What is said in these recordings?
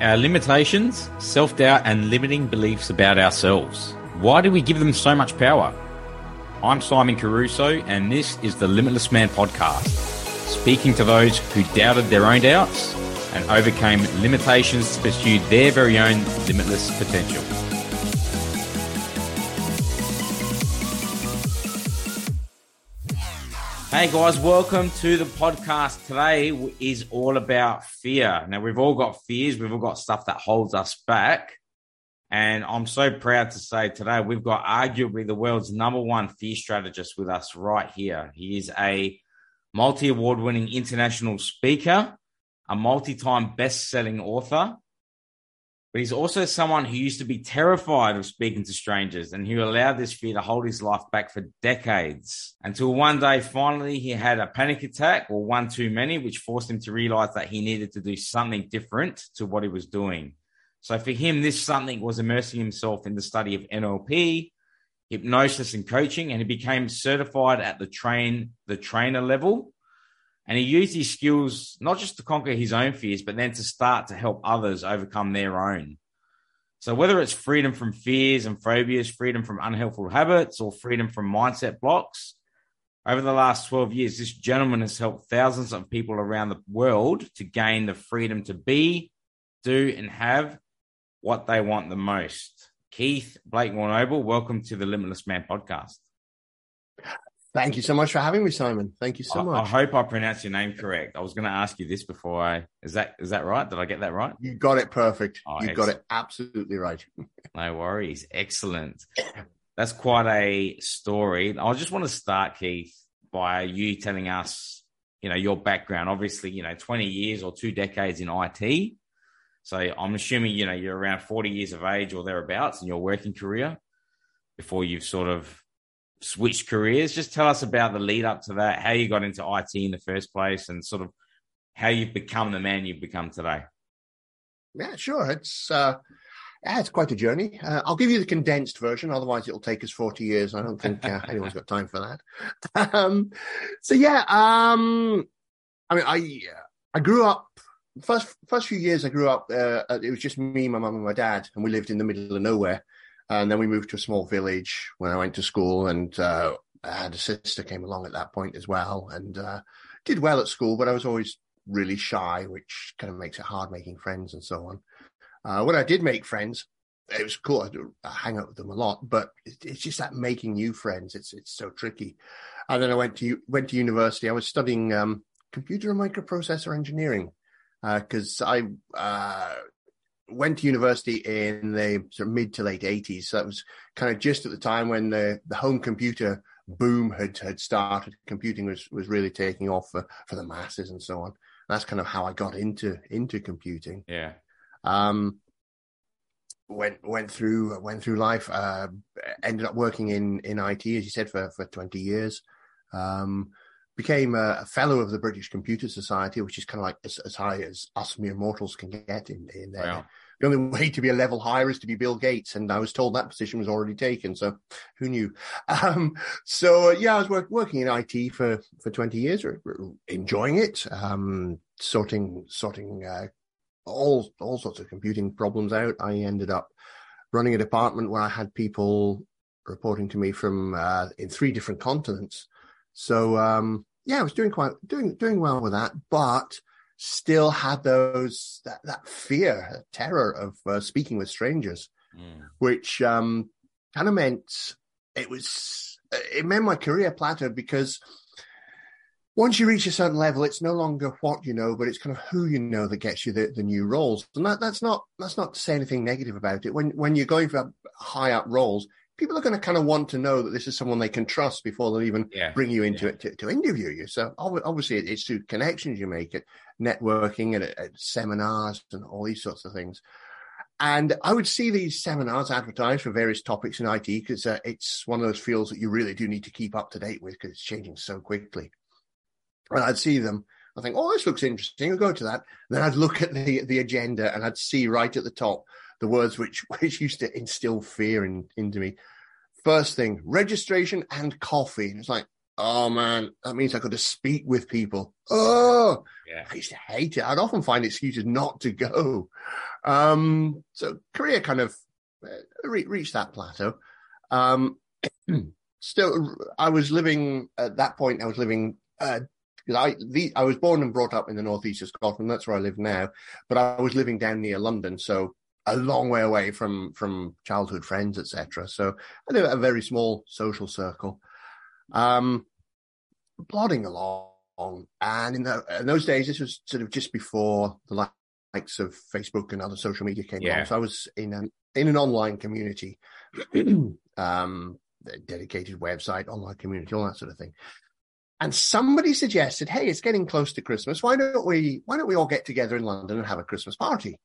Our limitations, self-doubt, and limiting beliefs about ourselves. Why do we give them so much power? I'm Simon Caruso, and this is the Limitless Man podcast, speaking to those who doubted their own doubts and overcame limitations to pursue their very own limitless potential. Hey guys, welcome to the podcast. Today is all about fear. Now, we've all got fears. We've all got stuff that holds us back. And I'm so proud to say today we've got arguably the world's #1 fear strategist with us right here. He is a multi-award-winning international speaker, a multi-time best-selling author, but he's also someone who used to be terrified of speaking to strangers and who allowed this fear to hold his life back for decades until one day, finally, he had a panic attack or one too many, which forced him to realize that he needed to do something different to what he was doing. So for him, this something was immersing himself in the study of NLP, hypnosis and coaching, and he became certified at the trainer level. And he used his skills not just to conquer his own fears, but then to start to help others overcome their own. So whether it's freedom from fears and phobias, freedom from unhelpful habits, or freedom from mindset blocks, over the last 12 years, this gentleman has helped thousands of people around the world to gain the freedom to be, do, and have what they want the most. Keith Blakemore-Noble, welcome to the Limitless Man podcast. Thank you so much for having me, Simon. Thank you so much. I hope I pronounced your name correct. I was going to ask you this before I... Is that right? Did I get that right? You got it perfect. Oh, you got it absolutely right. No worries. Excellent. That's quite a story. I just want to start, Keith, by you telling us, your background. Obviously, 20 years or 2 decades in IT. So I'm assuming, you're around 40 years of age or thereabouts in your working career before you've sort of switched careers. Just tell us about the lead up to that, how you got into IT in the first place, and sort of how you've become the man you've become today. Yeah, sure. It's quite a journey. I'll give you the condensed version. Otherwise, it'll take us 40 years. I don't think anyone's got time for that. I grew up. First few years I grew up, it was just me, my mum and my dad, and we lived in the middle of nowhere. And then we moved to a small village when I went to school, and I had a sister came along at that point as well, and did well at school, but I was always really shy, which kind of makes it hard making friends and so on. When I did make friends, it was cool. I hang out with them a lot, but it's just that making new friends. It's so tricky. And then I went to university. I was studying computer and microprocessor engineering because I went to university in the sort of mid to late 80s. So that was kind of just at the time when the home computer boom had started. Computing was really taking off for the masses and so on. And that's kind of how I got into computing. Yeah. Went through life, ended up working in IT, as you said, for 20 years. Became a fellow of the British Computer Society, which is kind of like as high as us mere mortals can get in there. Wow. The only way to be a level higher is to be Bill Gates, and I was told that position was already taken, so who knew? I was working in IT for 20 years, enjoying it, sorting all sorts of computing problems out. I ended up running a department where I had people reporting to me from in 3 different continents. So, I was doing well with that, but still had that fear, terror of speaking with strangers, which kind of meant it meant my career plateaued, because once you reach a certain level, it's no longer what you know, but it's kind of who you know that gets you the new roles. And that's not to say anything negative about it. When you're going for high up roles, people are going to kind of want to know that this is someone they can trust before they'll even bring you into it to interview you. So obviously it's through connections you make at networking and at seminars and all these sorts of things. And I would see these seminars advertised for various topics in IT, because it's one of those fields that you really do need to keep up to date with, because it's changing so quickly. And I'd see them. I think, this looks interesting. I'll go to that. Then I'd look at the agenda, and I'd see right at the top the words which used to instill fear into me. First thing, registration and coffee. And it's like, oh man, that means I could just speak with people. Oh, yeah. I used to hate it. I'd often find excuses not to go. So career kind of reached that plateau. Still, I was living at that point. I was living because I was born and brought up in the northeast of Scotland. That's where I live now. But I was living down near London, so a long way away from childhood friends, etc. So I had a very small social circle. Plodding along, and in those days, this was sort of just before the likes of Facebook and other social media came along. So I was in an online community, a dedicated website, online community, all that sort of thing. And somebody suggested, "Hey, it's getting close to Christmas. Why don't we all get together in London and have a Christmas party?"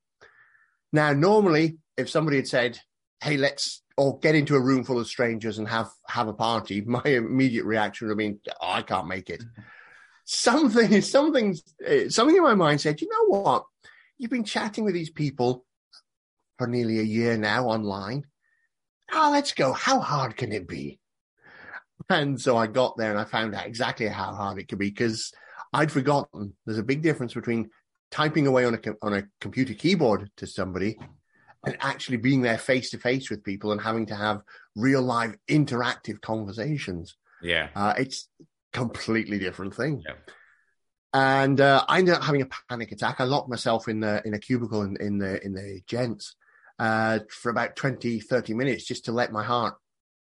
Now, normally, if somebody had said, "Hey, let's all get into a room full of strangers and have a party," my immediate reaction would have been, "Oh, I can't make it." Something in my mind said, "You know what? You've been chatting with these people for nearly a year now online. Oh, let's go. How hard can it be?" And so I got there and I found out exactly how hard it could be, because I'd forgotten there's a big difference between typing away on a computer keyboard to somebody and actually being there face-to-face with people and having to have real, live, interactive conversations. Yeah. It's a completely different thing. Yeah. And I ended up having a panic attack. I locked myself in a cubicle in the gents for about 20-30 minutes just to let my heart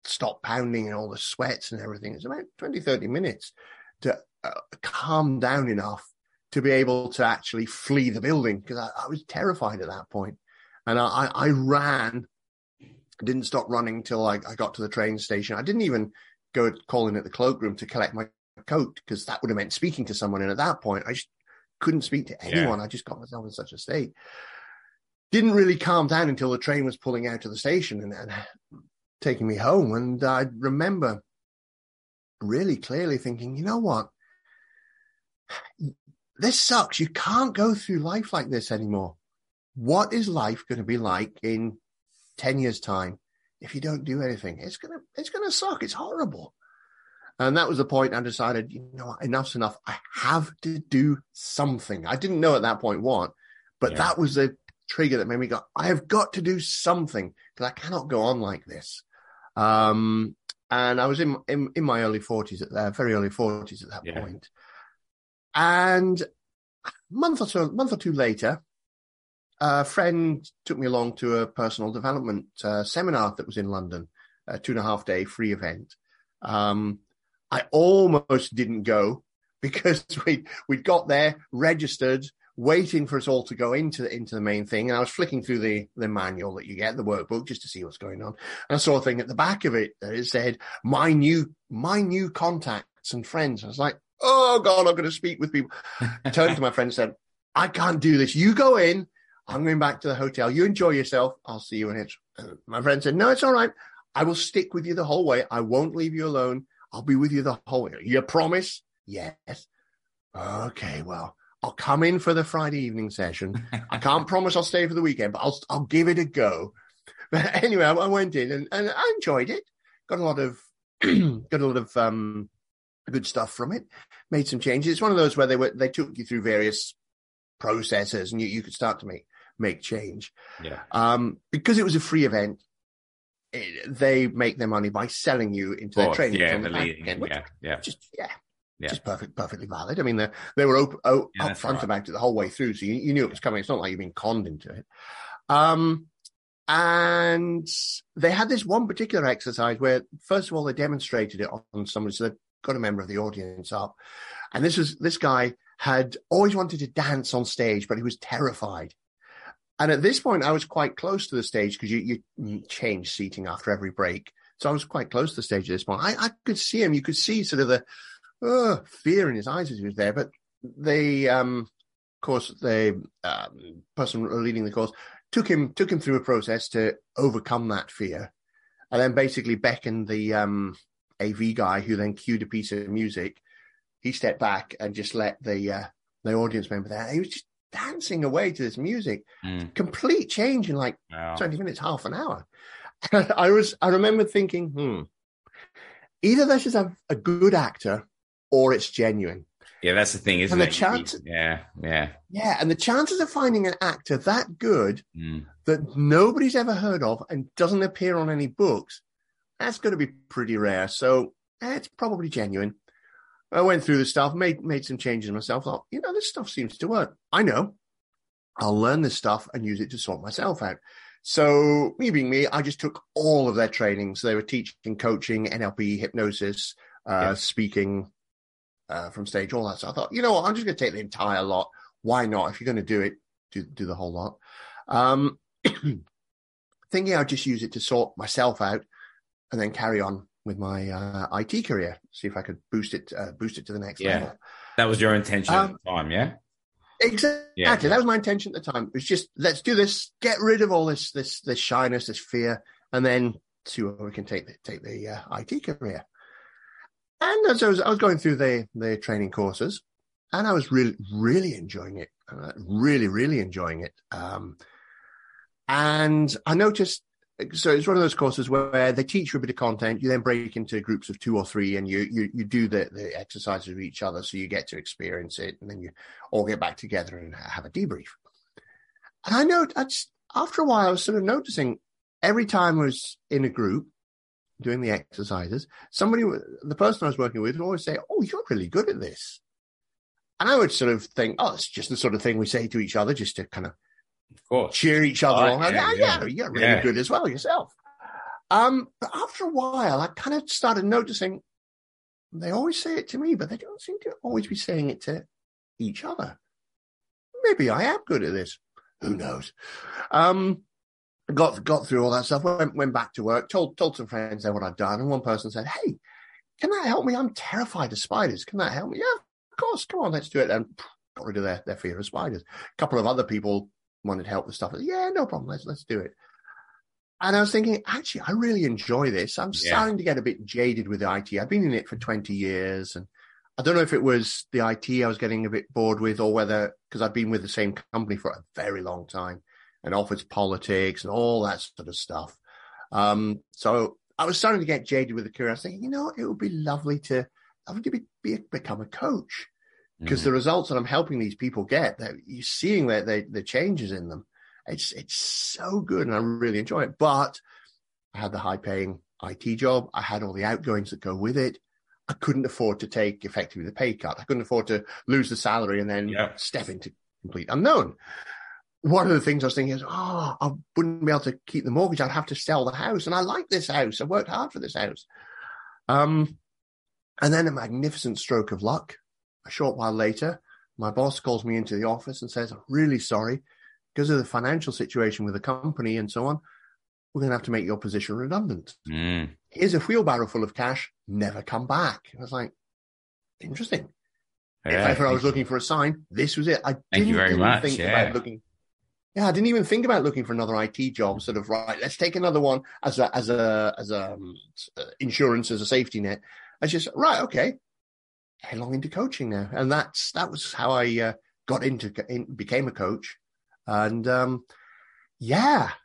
stop pounding and all the sweats and everything. It's about 20-30 minutes to calm down enough to be able to actually flee the building, because I was terrified at that point. And I ran, didn't stop running till I got to the train station. I didn't even go call in at the cloakroom to collect my coat, because that would have meant speaking to someone. And at that point, I just couldn't speak to anyone. Yeah. I just got myself in such a state. Didn't really calm down until the train was pulling out of the station and taking me home. And I remember really clearly thinking, you know what? This sucks. You can't go through life like this anymore. What is life going to be like in 10 years' time if you don't do anything? It's going to suck. It's horrible. And that was the point I decided, you know, enough's enough. I have to do something. I didn't know at that point what, but that was the trigger that made me go, I have got to do something, because I cannot go on like this. And I was in my early 40s, very early 40s at that point. And a month or two later, a friend took me along to a personal development seminar that was in London, a 2.5-day free event. I almost didn't go, because we'd got there, registered, waiting for us all to go into the main thing. And I was flicking through the manual that you get, the workbook, just to see what's going on. And I saw a thing at the back of it that it said, my new contacts and friends. I was like, oh God, I'm going to speak with people. I turned to my friend and said, I can't do this. You go in. I'm going back to the hotel. You enjoy yourself. I'll see you in it. My friend said, no, it's all right. I will stick with you the whole way. I won't leave you alone. I'll be with you the whole way. You promise? Yes. Okay, well, I'll come in for the Friday evening session. I can't promise I'll stay for the weekend, but I'll give it a go. But anyway, I went in and I enjoyed it. Got a lot of good stuff from it. Made some changes. It's one of those where they took you through various processes and you could start to make change. Yeah. Because it was a free event, they make their money by selling you into their training. Yeah, the leading, end, just perfectly valid. I mean, they were upfront about it the whole way through, so you knew it was coming. It's not like you've been conned into it. And they had this one particular exercise where, first of all, they demonstrated it on somebody, so they got a member of the audience up, and this guy had always wanted to dance on stage, but he was terrified. And at this point, I was quite close to the stage, because you change seating after every break. So I was quite close to the stage at this point. I could see him. You could see sort of the fear in his eyes as he was there. But the person leading the course took him through a process to overcome that fear, and then basically beckoned the AV guy, who then cued a piece of music. He stepped back and just let the audience member there. He was just dancing away to this music. Complete change in 20 minutes, half an hour. I remember thinking, either this is a good actor or it's genuine. Yeah, that's the thing, isn't it? Yeah, and the chances of finding an actor that good that nobody's ever heard of and doesn't appear on any books, that's going to be pretty rare. So it's probably genuine. I went through the stuff, made some changes myself, thought, you know, this stuff seems to work. I know. I'll learn this stuff and use it to sort myself out. So me being me, I just took all of their training. So they were teaching, coaching, NLP, hypnosis, speaking, from stage, all that. So I thought, you know what, I'm just going to take the entire lot. Why not? If you're going to do it, do the whole lot. Thinking I'd just use it to sort myself out and then carry on with my IT career. See if I could boost it to the next level. That was your intention at the time, yeah? Exactly. Yeah. That was my intention at the time. It was just, let's do this, get rid of all this shyness, this fear, and then see where we can take the IT career. And as I was going through the training courses, and I was really, really enjoying it. Really, really enjoying it. And I noticed, so it's one of those courses where they teach you a bit of content, you then break into groups of 2 or 3, and you do the exercises with each other, so you get to experience it, and then you all get back together and have a debrief. And I know, after a while, I was sort of noticing every time I was in a group, doing the exercises, the person I was working with would always say, oh, you're really good at this. And I would sort of think, oh, it's just the sort of thing we say to each other just to kind of cheer each other on. You're really good as well yourself. But after a while, I kind of started noticing they always say it to me, but they don't seem to always be saying it to each other. Maybe I am good at this. Who knows? Got through all that stuff, went back to work, told some friends there what I'd done, and one person said, hey, can that help me? I'm terrified of spiders. Can that help me? Yeah, of course. Come on, let's do it. And got rid of their fear of spiders. A couple of other people wanted help with stuff. I said, yeah, no problem. Let's do it. And I was thinking, actually, I really enjoy this. I'm starting to get a bit jaded with IT. I've been in it for 20 years, and I don't know if it was the IT I was getting a bit bored with or whether, because I've been with the same company for a very long time, and office politics and all that sort of stuff. So I was starting to get jaded with the career. I was thinking, you know, it would be lovely to become a coach, because the results that I'm helping these people get, that you're seeing the changes in them. It's so good, and I really enjoy it. But I had the high-paying IT job. I had all the outgoings that go with it. I couldn't afford to take effectively the pay cut. I couldn't afford to lose the salary and then step into complete unknown. One of the things I was thinking is, I wouldn't be able to keep the mortgage. I'd have to sell the house. And I like this house. I worked hard for this house. And then a magnificent stroke of luck. A short while later, my boss calls me into the office and says, I'm really sorry, because of the financial situation with the company and so on, we're going to have to make your position redundant. Here's a wheelbarrow full of cash. Never come back. I was like, interesting. Yeah. If I was looking for a sign, this was it. I didn't think about looking. Yeah, I didn't even think about looking for another IT job. Sort of, right, let's take another one as insurance, as a safety net. I just, right, okay, head long into coaching now, and that was how I became a coach, and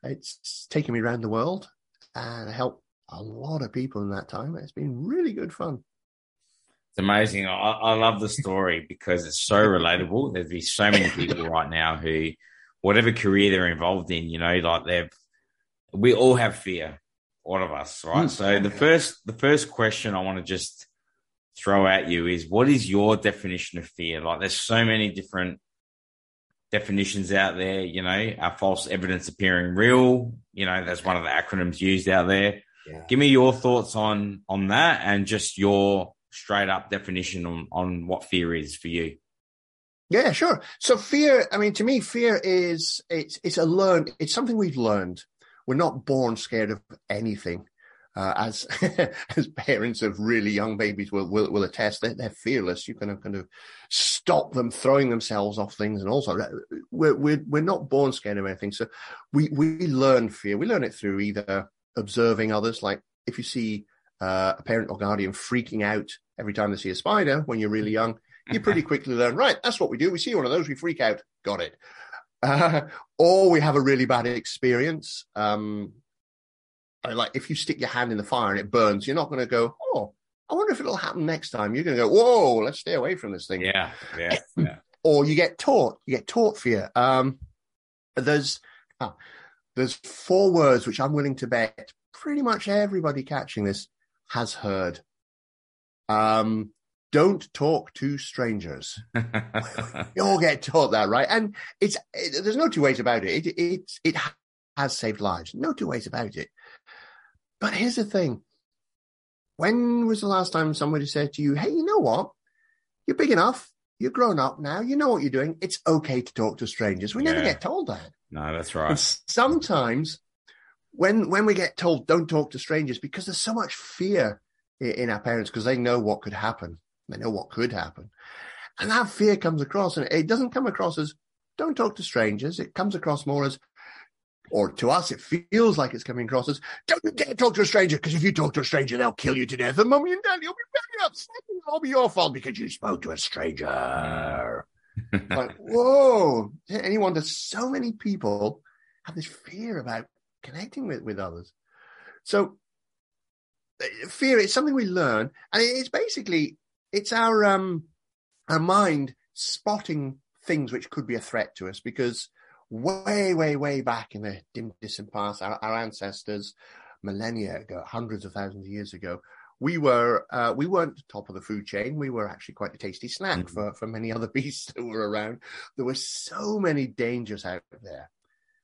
it's taken me around the world and helped a lot of people in that time. It's been really good fun. It's amazing. I love the story because it's so relatable. There'd be so many people right now who, whatever career they're involved in, you know, like we all have fear, all of us, right? So the first question I want to just throw at you is, what is your definition of fear? Like, there's so many different definitions out there, you know, false evidence appearing real, you know, that's one of the acronyms used out there. Yeah. Give me your thoughts on that and just your straight up definition on what fear is for you. Yeah, sure. So fear, I mean, to me, fear is, it's something we've learned. We're not born scared of anything. As parents of really young babies will attest, they're fearless. You can kind of stop them throwing themselves off things, and also we're not born scared of anything. So we learn fear. We learn it through either observing others. Like if you see a parent or guardian freaking out every time they see a spider when you're really young, you pretty quickly learn, right, that's what we do. We see one of those, we freak out. Got it. Or we have a really bad experience. Like if you stick your hand in the fire and it burns, you're not going to go, oh, I wonder if it'll happen next time. You're going to go, whoa, let's stay away from this thing. Yeah. Or you get taught fear. There's four words which I'm willing to bet pretty much everybody catching this has heard. Don't talk to strangers. You all get taught that, right? And there's no two ways about it. It has saved lives. No two ways about it. But here's the thing. When was the last time somebody said to you, hey, you know what? You're big enough. You're grown up now. You know what you're doing. It's okay to talk to strangers. We never get told that. No, that's right. And sometimes when we get told don't talk to strangers, because there's so much fear in our parents, because they know what could happen. They know what could happen. And that fear comes across, and it doesn't come across as don't talk to strangers. It comes across more as, or to us, it feels like it's coming across as, don't dare talk to a stranger, because if you talk to a stranger, they'll kill you to death. And mommy and daddy will be very upset. It'll all be your fault because you spoke to a stranger. Like, whoa. Anyone, there's so many people have this fear about connecting with others. So fear, it's something we learn. And it's basically, it's our mind spotting things which could be a threat to us, because way, way, way back in the dim, distant past, our ancestors, millennia ago, hundreds of thousands of years ago, we weren't top of the food chain. We were actually quite a tasty snack for many other beasts that were around. There were so many dangers out there,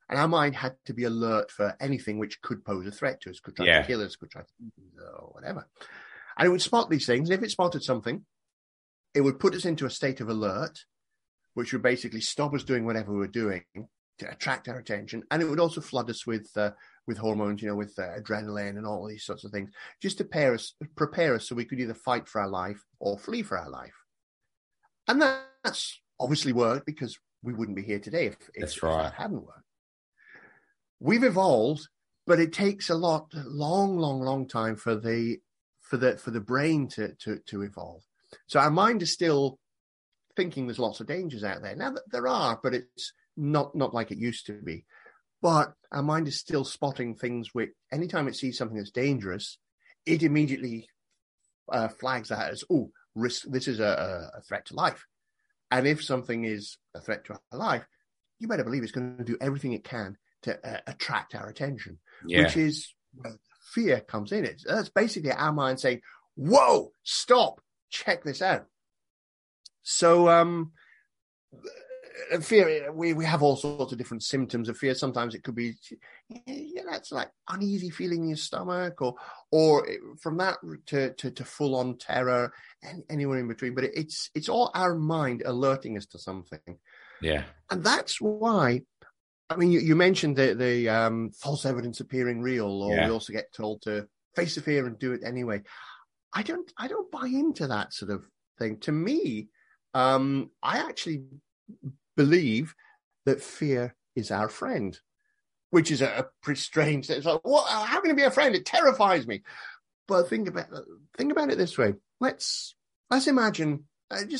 and our mind had to be alert for anything which could pose a threat to us, could try to kill us, could try to eat us, or whatever. And it would spot these things, and if it spotted something, it would put us into a state of alert, which would basically stop us doing whatever we were doing to attract our attention. And it would also flood us with hormones, with adrenaline and all these sorts of things, just to prepare us so we could either fight for our life or flee for our life. And that's obviously worked, because we wouldn't be here today if that hadn't worked. We've evolved, but it takes a long time for the brain to evolve. So our mind is still thinking there's lots of dangers out there. Now, there are, but it's not like it used to be. But our mind is still spotting things which, anytime it sees something that's dangerous, it immediately flags that as, oh, risk. This is a threat to life. And if something is a threat to our life, you better believe it's going to do everything it can to attract our attention, which is where fear comes in. That's basically our mind saying, whoa, stop, check this out. So fear, we have all sorts of different symptoms of fear. Sometimes it could be, that's like uneasy feeling in your stomach, or from that to full on terror, and anywhere in between. But it's all our mind alerting us to something. Yeah. And that's why, I mean, you mentioned the false evidence appearing real, or we also get told to face the fear and do it anyway. I don't buy into that sort of thing. To me, I actually believe that fear is our friend, which is a pretty strange thing. It's like, what? How can it be a friend? It terrifies me. But think about it this way. Let's imagine,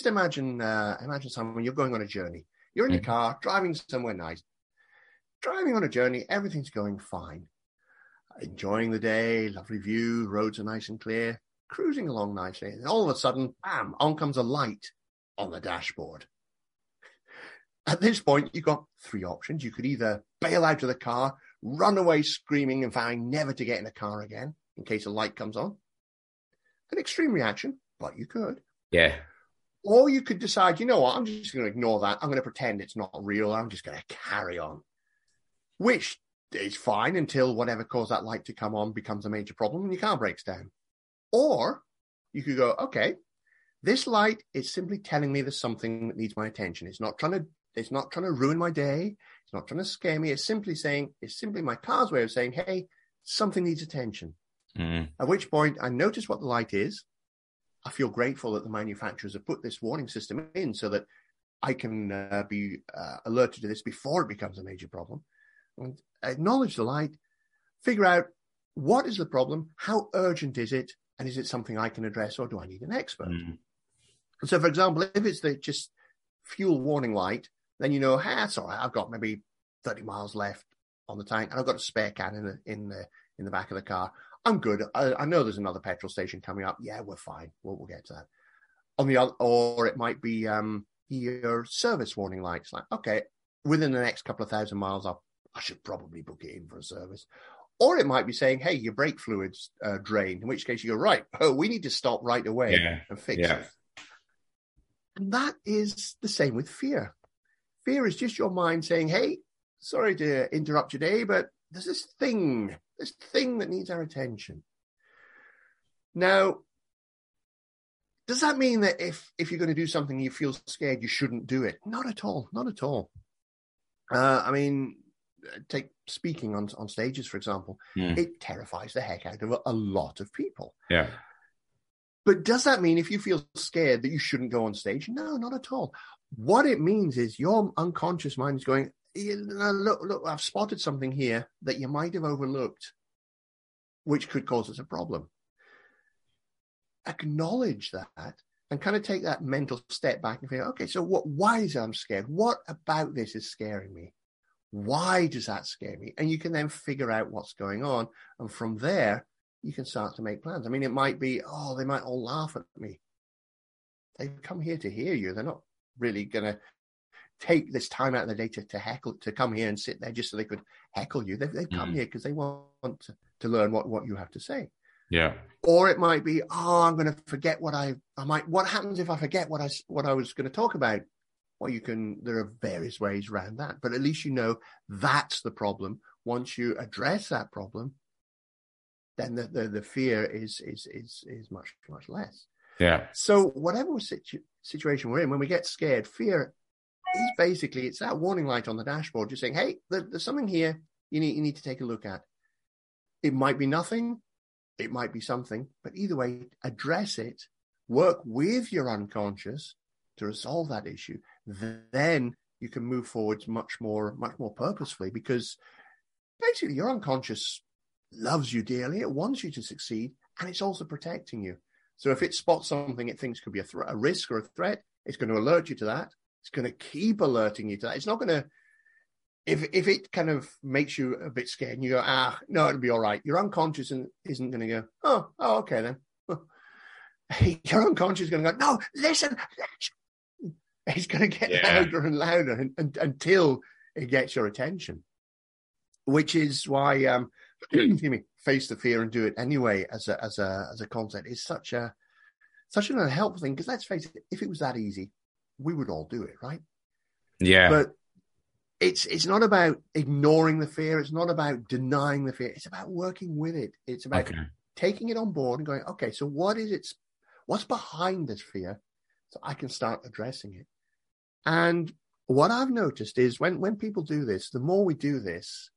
imagine someone, you're going on a journey. You're in your car, driving somewhere nice. Driving on a journey, everything's going fine. Enjoying the day, lovely view, roads are nice and clear, cruising along nicely. And all of a sudden, bam, on comes a light on the dashboard. At this point, you've got three options. You could either bail out of the car, run away screaming and vowing never to get in a car again in case a light comes on. An extreme reaction, but you could. Yeah. Or you could decide, you know what, I'm just going to ignore that. I'm going to pretend it's not real. I'm just going to carry on, which is fine until whatever caused that light to come on becomes a major problem and your car breaks down. Or you could go, okay, this light is simply telling me there's something that needs my attention. It's not trying to ruin my day. It's not trying to scare me. It's simply my car's way of saying, hey, something needs attention. At which point I notice what the light is. I feel grateful that the manufacturers have put this warning system in so that I can be alerted to this before it becomes a major problem. And acknowledge the light, figure out what is the problem, how urgent is it, and is it something I can address, or do I need an expert? So, for example, if it's the just fuel warning light, then you know, hey, that's all right. I've got maybe 30 miles left on the tank, and I've got a spare can in the back of the car. I'm good. I know there's another petrol station coming up. Yeah, we're fine. We'll get to that. On the other, or it might be your service warning lights. Like, okay, within the next couple of thousand miles, I should probably book it in for a service. Or it might be saying, hey, your brake fluid's drained, in which case you go, right, oh, we need to stop right away and fix it. And that is the same with fear. Fear is just your mind saying, hey, sorry to interrupt your day, but there's this thing that needs our attention. Now, does that mean that if you're going to do something and you feel scared, you shouldn't do it? Not at all. Not at all. I mean, take speaking on stages, for example. It terrifies the heck out of a lot of people. Yeah. But does that mean if you feel scared that you shouldn't go on stage? No, not at all. What it means is your unconscious mind is going, look, I've spotted something here that you might have overlooked, which could cause us a problem. Acknowledge that and kind of take that mental step back and figure, okay, so why is I'm scared? What about this is scaring me? Why does that scare me? And you can then figure out what's going on. And from there, you can start to make plans. I mean, it might be, oh, they might all laugh at me. They've come here to hear you. They're not really going to take this time out of the day to heckle, to come here and sit there just so they could heckle you. They've come here because they want to learn what you have to say. Yeah. Or it might be, oh, I'm going to forget what I might. What happens if I forget what I was going to talk about? Well, there are various ways around that, but at least you know that's the problem. Once you address that problem, then the fear is much, much less. Yeah. So whatever situation we're in, when we get scared, fear is basically, it's that warning light on the dashboard just saying, hey, there's something here you need to take a look at. It might be nothing. It might be something, but either way, address it, work with your unconscious to resolve that issue. Then you can move forwards much more purposefully, because basically your unconscious loves you dearly. It wants you to succeed, and it's also protecting you. So if it spots something it thinks could be a risk or a threat, it's going to alert you to that. It's going to keep alerting you to that. It's not going to, if it kind of makes you a bit scared and you go, no, it'll be all right. Your unconscious isn't going to go, oh, okay then. Your unconscious is going to go, no, listen. It's going to get louder and louder until it gets your attention, which is why face the fear and do it anyway as a concept is such an unhelpful thing, because let's face it, if it was that easy, we would all do it, right? Yeah. But it's not about ignoring the fear. It's not about denying the fear. It's about working with it. It's about taking it on board and going, okay, so what's behind this fear? So I can start addressing it. And what I've noticed is when people do this, the more we do this,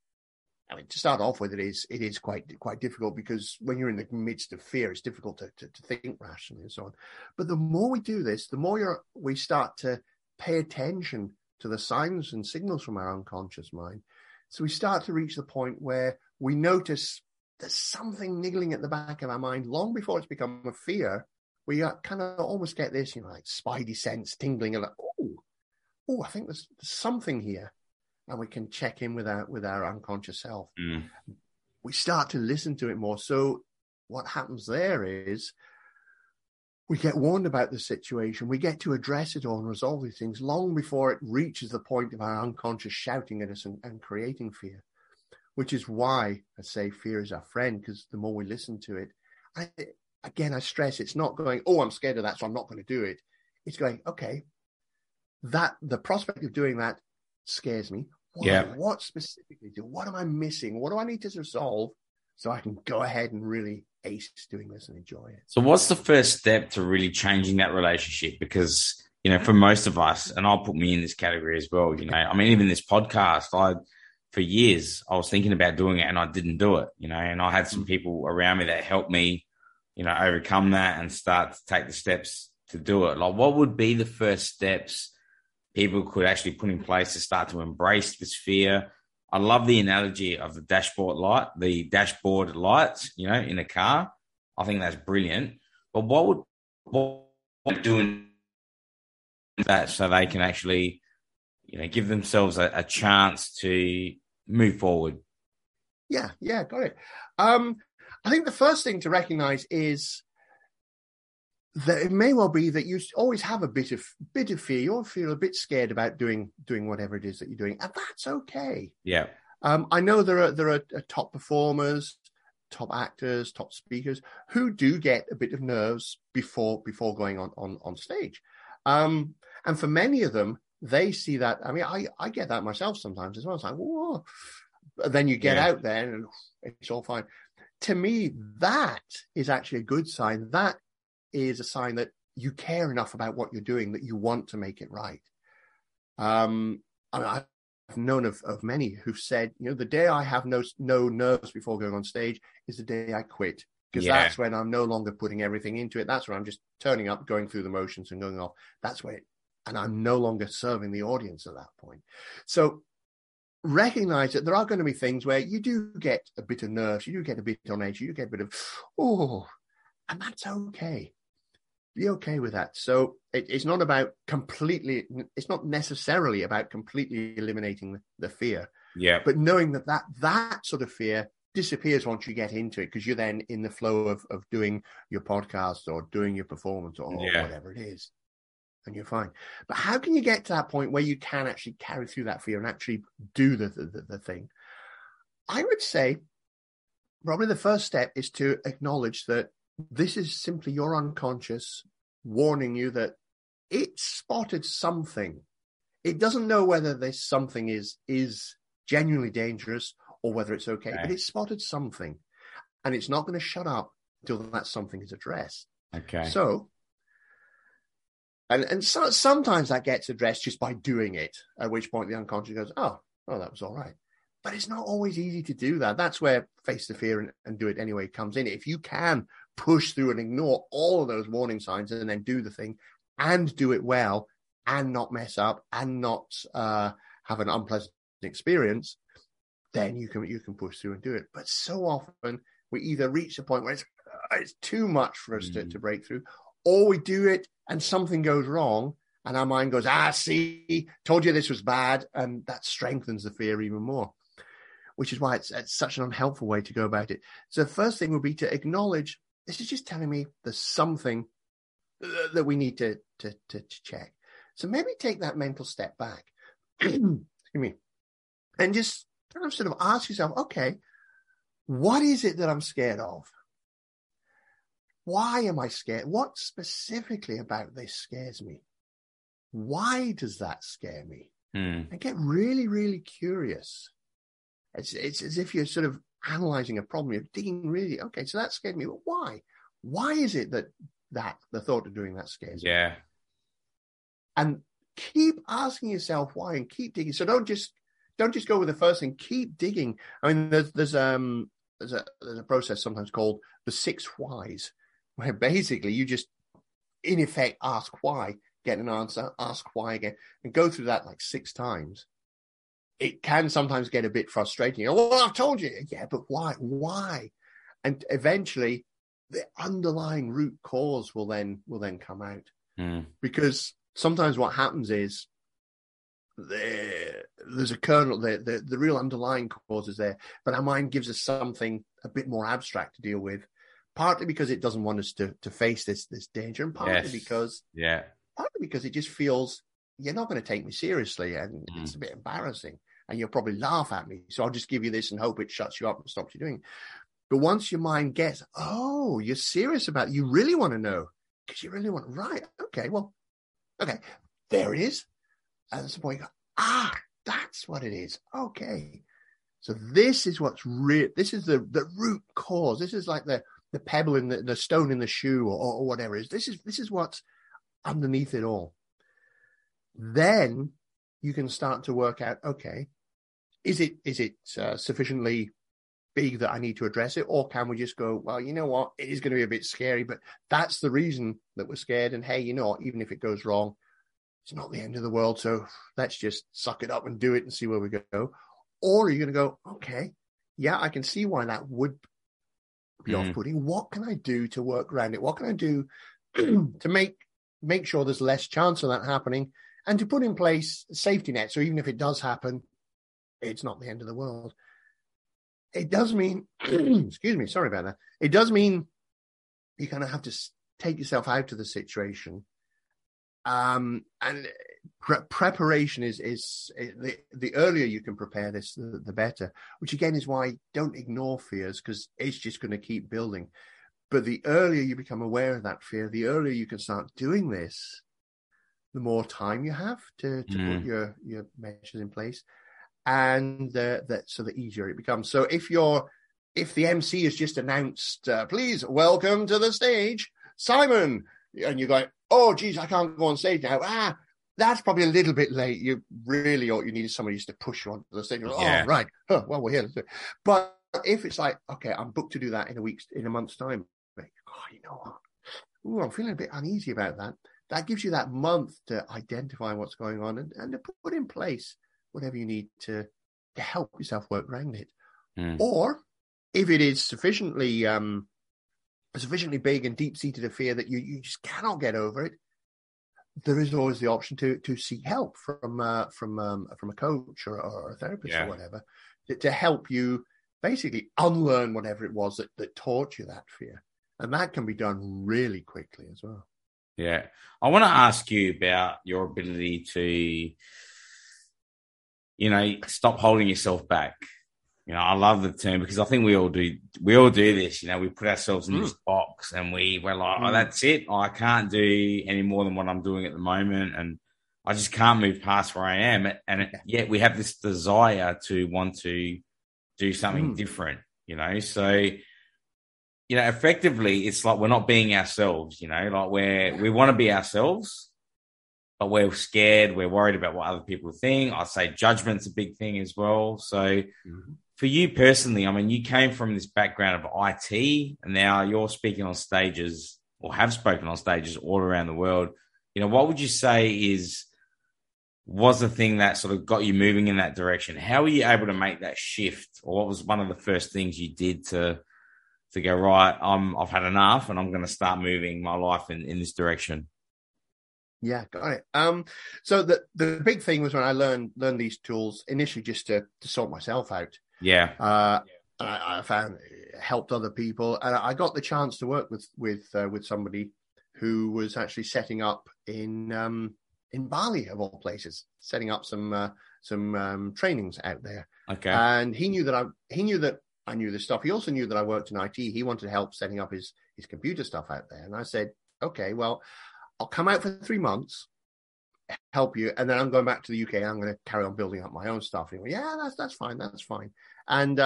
I mean, to start off with, it is quite difficult, because when you're in the midst of fear, it's difficult to think rationally and so on. But the more we do this, the more we start to pay attention to the signs and signals from our unconscious mind. So we start to reach the point where we notice there's something niggling at the back of our mind long before it's become a fear. We kind of almost get this, like spidey sense tingling, and like, oh, I think there's something here. And we can check in with our unconscious self. We start to listen to it more. So what happens there is we get warned about the situation. We get to address it all and resolve these things long before it reaches the point of our unconscious shouting at us and creating fear, which is why I say fear is our friend, because the more we listen to it, I stress, it's not going, oh, I'm scared of that, so I'm not going to do it. It's going, okay, that the prospect of doing that scares me. What specifically? What am I missing? What do I need to resolve so I can go ahead and really ace doing this and enjoy it? So what's the first step to really changing that relationship? Because, for most of us, and I'll put me in this category as well, I mean, even this podcast, for years, I was thinking about doing it and I didn't do it, and I had some people around me that helped me, overcome that and start to take the steps to do it. Like, what would be the first steps people could actually put in place to start to embrace this fear? I love the analogy of the dashboard lights, in a car. I think that's brilliant. But what doing that so they can actually, give themselves a chance to move forward? Yeah, got it. I think the first thing to recognize is that it may well be that you always have a bit of fear. You all feel a bit scared about doing whatever it is that you're doing, and that's okay. Yeah. I know there are top performers, top actors, top speakers who do get a bit of nerves before going on stage. And for many of them, they see that. I mean, I get that myself sometimes as well. It's like, whoa. But then you get out there and it's all fine. To me, that is actually a good sign. That is a sign that you care enough about what you're doing that you want to make it right. I've known of many who've said, you know, the day I have no nerves before going on stage is the day I quit, because that's when I'm no longer putting everything into it. That's when I'm just turning up, going through the motions and going off. That's when and I'm no longer serving the audience at that point. So recognize that there are going to be things where you do get a bit of nerves, you do get a bit on edge, you do get a bit of, oh, and that's okay. Be okay with that. So it's not about completely, it's not necessarily about completely eliminating the fear. Yeah. But knowing that sort of fear disappears once you get into it, because you're then in the flow of doing your podcast or doing your performance or whatever it is. And you're fine. But how can you get to that point where you can actually carry through that fear and actually do the thing? I would say probably the first step is to acknowledge that this is simply your unconscious warning you that it spotted something. It doesn't know whether this something is genuinely dangerous or whether it's okay, but it spotted something, and it's not going to shut up until that something is addressed. Okay. So, and sometimes that gets addressed just by doing it, at which point the unconscious goes, oh, that was all right. But it's not always easy to do that. That's where face the fear and do it anyway comes in. If you can push through and ignore all of those warning signs and then do the thing and do it well and not mess up and not have an unpleasant experience, then you can push through and do it. But so often we either reach the point where it's too much for us to break through, or we do it and something goes wrong and our mind goes, see, told you this was bad. And that strengthens the fear even more, which is why it's such an unhelpful way to go about it. So the first thing would be to acknowledge, this is just telling me there's something that we need to check. So maybe take that mental step back, excuse me, and just kind of sort of ask yourself, okay, what is it that I'm scared of? Why am I scared? What specifically about this scares me? Why does that scare me? And get really, really curious. It's as if you're sort of analyzing a problem. You're digging really, okay, so that scared me, but why? Why is it that the thought of doing that scares me? Yeah. And keep asking yourself why and keep digging. So don't just go with the first thing. Keep digging. I mean, there's a process sometimes called the 6 whys, where basically you just in effect ask why, get an answer, ask why again, and go through that like 6 times. It can sometimes get a bit frustrating. Oh, well, I've told you. Yeah, but why? Why? And eventually the underlying root cause will then come out. Because sometimes what happens is there's a kernel, the real underlying cause is there, but our mind gives us something a bit more abstract to deal with, partly because it doesn't want us to face this danger, and partly because it just feels, you're not going to take me seriously, and it's a bit embarrassing, and you'll probably laugh at me. So I'll just give you this and hope it shuts you up and stops you doing it. But once your mind gets, oh, you're serious about it. You really want to know because you really want to, right. Okay. Well, okay. There it is. And that's the point. You go, that's what it is. Okay. So this is what's real. This is the root cause. This is like the pebble in the stone in the shoe or whatever it is. This is what's underneath it all. Then you can start to work out, okay, is it sufficiently big that I need to address it? Or can we just go, well, you know what, it is going to be a bit scary, but that's the reason that we're scared. And hey, you know what, even if it goes wrong, it's not the end of the world. So let's just suck it up and do it and see where we go. Or are you going to go, okay, yeah, I can see why that would be off-putting. What can I do to work around it? What can I do to make sure there's less chance of that happening? And to put in place safety nets, so even if it does happen, it's not the end of the world. it does mean, excuse me, sorry about that. It does mean you kind of have to take yourself out of the situation. And preparation is the earlier you can prepare this, the better, which again is why don't ignore fears, because it's just going to keep building. But the earlier you become aware of that fear, the earlier you can start doing this, the more time you have to put your measures in place. And so the easier it becomes. So if the MC has just announced, please welcome to the stage, Simon, and you're going, oh, geez, I can't go on stage now. Ah, that's probably a little bit late. You really ought, you needed somebody just to push you onto the stage. Like, yeah. Oh, right. Huh, well, we're here. Let's do it. But if it's like, okay, I'm booked to do that in a month's time. Like, oh, you know what? Ooh, I'm feeling a bit uneasy about that. That gives you that month to identify what's going on and to put in place whatever you need to help yourself work around it. Mm. Or if it is sufficiently big and deep-seated a fear that you just cannot get over it, there is always the option to seek help from a coach or a therapist or whatever to help you basically unlearn whatever it was that taught you that fear. And that can be done really quickly as well. Yeah. I want to ask you about your ability to, you know, stop holding yourself back. You know, I love the term because I think we all do this. You know, we put ourselves in this box and we're like, oh, that's it. Oh, I can't do any more than what I'm doing at the moment. And I just can't move past where I am. And yet we have this desire to want to do something different, you know? So, you know, effectively it's like, we're not being ourselves, you know, like we want to be ourselves, but we're scared. We're worried about what other people think. I'd say judgment's a big thing as well. So for you personally, I mean, you came from this background of IT and now you're speaking on stages or have spoken on stages all around the world. You know, what would you say was the thing that sort of got you moving in that direction? How were you able to make that shift? Or what was one of the first things you did to go, right, I've had enough and I'm going to start moving my life in this direction? Yeah, got it. So the big thing was when I learned these tools initially just to sort myself out. Yeah. I found it helped other people. And I got the chance to work with somebody who was actually setting up in Bali, of all places, setting up some trainings out there. Okay. And he knew that I knew this stuff. He also knew that I worked in IT. He wanted help setting up his computer stuff out there. And I said, okay, well, I'll come out for 3 months, help you, and then I'm going back to the UK. I'm going to carry on building up my own stuff. And he went, yeah, that's fine. And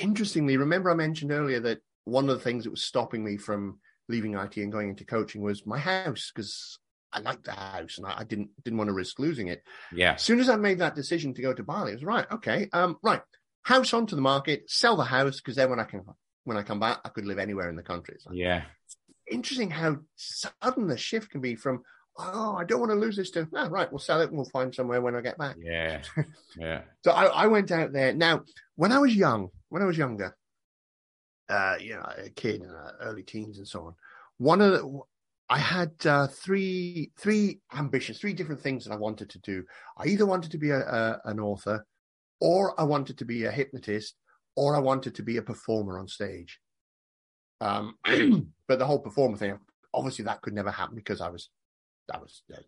interestingly, remember I mentioned earlier that one of the things that was stopping me from leaving IT and going into coaching was my house, because I liked the house and I didn't want to risk losing it. Yeah. As soon as I made that decision to go to Bali, it was right. Okay, right, house onto the market, sell the house, because then when I come back, I could live anywhere in the country. So. Yeah. Interesting how sudden the shift can be from, oh, I don't want to lose this to, oh, right, we'll sell it and we'll find somewhere when I get back. Yeah, yeah. So I went out there. Now, when I was younger, you know, a kid, early teens and so on, I had three ambitions, three different things that I wanted to do. I either wanted to be an author, or I wanted to be a hypnotist, or I wanted to be a performer on stage. But the whole performer thing, obviously that could never happen because I was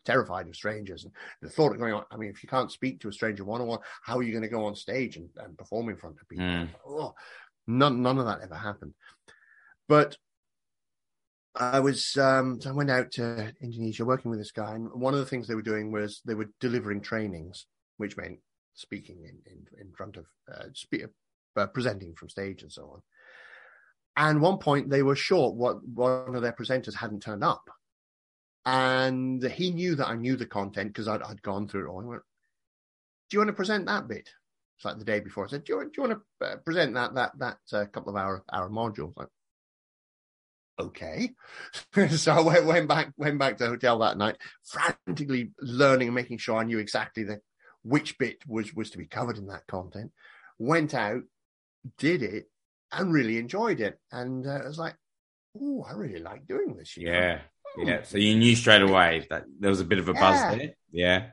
terrified of strangers and the thought of going on. I mean, if you can't speak to a stranger one-on-one, how are you going to go on stage and perform in front of people? Oh, none of that ever happened. But I was, so I went out to Indonesia working with this guy. And one of the things they were doing was they were delivering trainings, which meant speaking in front of, presenting from stage and so on. And one point they were short, one of their presenters hadn't turned up. And he knew that I knew the content because I'd gone through it all. He went, do you want to present that bit? It's like the day before. I said, do you want to present that couple of hour module? Like, okay. So I went back to the hotel that night, frantically learning and making sure I knew exactly which bit was to be covered in that content. Went out, did it, and really enjoyed it. And I was like, oh, I really like doing this. Yeah. So you knew straight away that there was a bit of a buzz there. Yeah.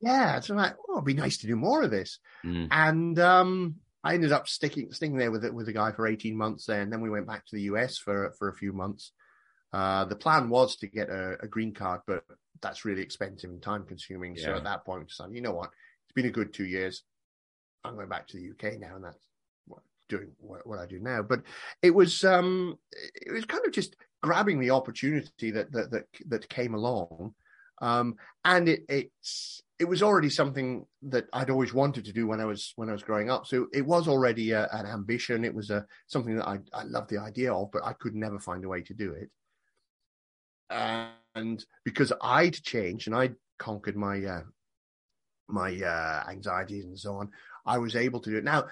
Yeah. So I'm like, oh, it'd be nice to do more of this. And I ended up sticking there with a guy for 18 months there, and then we went back to the US for a few months. The plan was to get a green card, but that's really expensive and time consuming. Yeah. So at that point, I said, you know what? It's been a good 2 years. I'm going back to the UK now, and that's what I do now. But it was kind of just grabbing the opportunity that came along, and it was already something that I'd always wanted to do when I was growing up. So it was already an ambition. It was something that I loved the idea of, but I could never find a way to do it. And because I'd changed and I'd conquered my my anxieties and so on, I was able to do it. Now,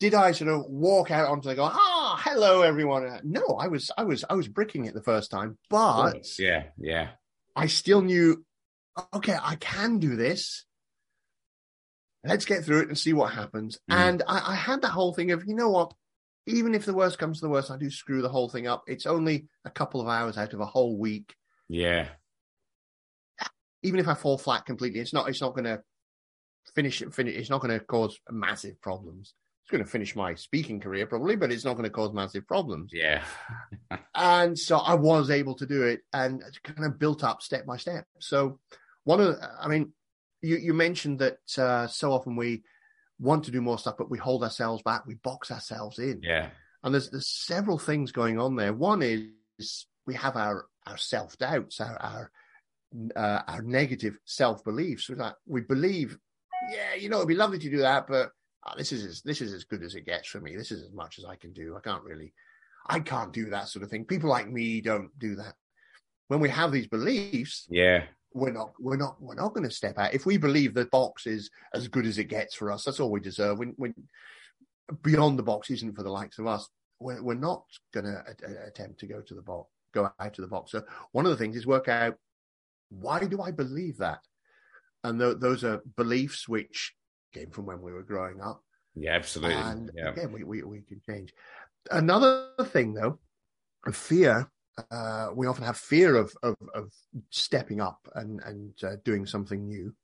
did I sort of walk out onto and go, hello everyone? No, I was bricking it the first time, but yeah, I still knew, okay, I can do this. Let's get through it and see what happens. Mm. And I had the whole thing of, you know what? Even if the worst comes to the worst, I do screw the whole thing up. It's only a couple of hours out of a whole week. Yeah. Even if I fall flat completely, it's not going to finish. It's not going to cause massive problems. It's going to finish my speaking career probably, but it's not going to cause massive problems. Yeah. And so I was able to do it and kind of built up step by step. So you mentioned that so often we want to do more stuff, but we hold ourselves back. We box ourselves in. Yeah. And there's several things going on there. One is we have our self-doubts, our negative self-beliefs. We believe, it'd be lovely to do that, but this is as good as it gets for me. This is as much as I can do. I can't do that sort of thing. People like me don't do that. When we have these beliefs, we're not going to step out. If we believe the box is as good as it gets for us, that's all we deserve. When beyond the box isn't for the likes of us, we're not going to attempt to go out of the box. So one of the things is work out, why do I believe that? And those are beliefs which came from when we were growing up. Yeah, absolutely. And again, we can change. Another thing, though, fear. We often have fear of stepping up and doing something new.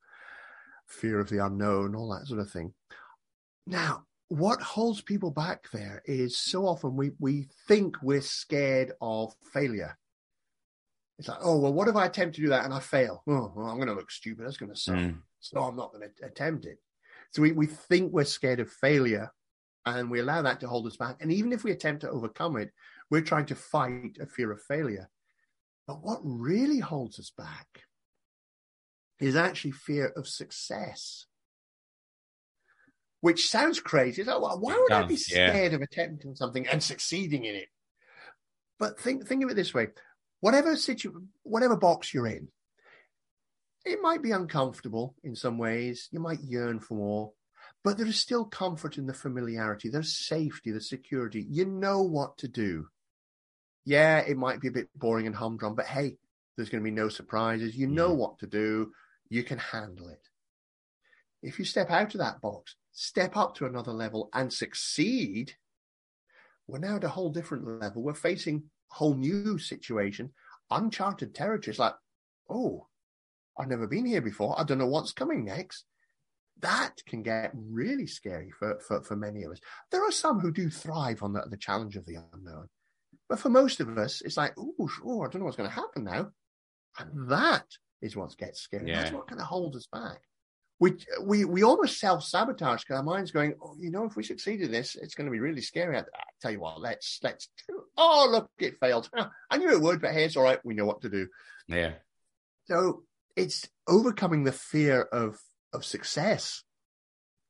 Fear of the unknown, all that sort of thing. Now, what holds people back there is so often we think we're scared of failure. It's like, oh, well, what if I attempt to do that and I fail? Oh, well, I'm going to look stupid. That's going to suck. Mm. So I'm not going to attempt it. So we think we're scared of failure, and we allow that to hold us back. And even if we attempt to overcome it, we're trying to fight a fear of failure. But what really holds us back is actually fear of success, which sounds crazy. It's like, well, why would I be scared of attempting something and succeeding in it? But think of it this way. Whatever box you're in, it might be uncomfortable in some ways. You might yearn for more, but there is still comfort in the familiarity. There's safety, there's security. You know what to do. Yeah, it might be a bit boring and humdrum, but hey, there's going to be no surprises. You know what to do. You can handle it. If you step out of that box, step up to another level and succeed, we're now at a whole different level. We're facing a whole new situation, uncharted territory. It's like, oh, I've never been here before. I don't know what's coming next. That can get really scary for many of us. There are some who do thrive on the challenge of the unknown. But for most of us, it's like, I don't know what's going to happen now. And that is what gets scary. Yeah. That's what kind of holds us back. We almost self-sabotage because our mind's going, if we succeed in this, it's going to be really scary. I tell you what, let's oh, look, it failed. I knew it would, but hey, it's all right. We know what to do. Yeah. So it's overcoming the fear of success,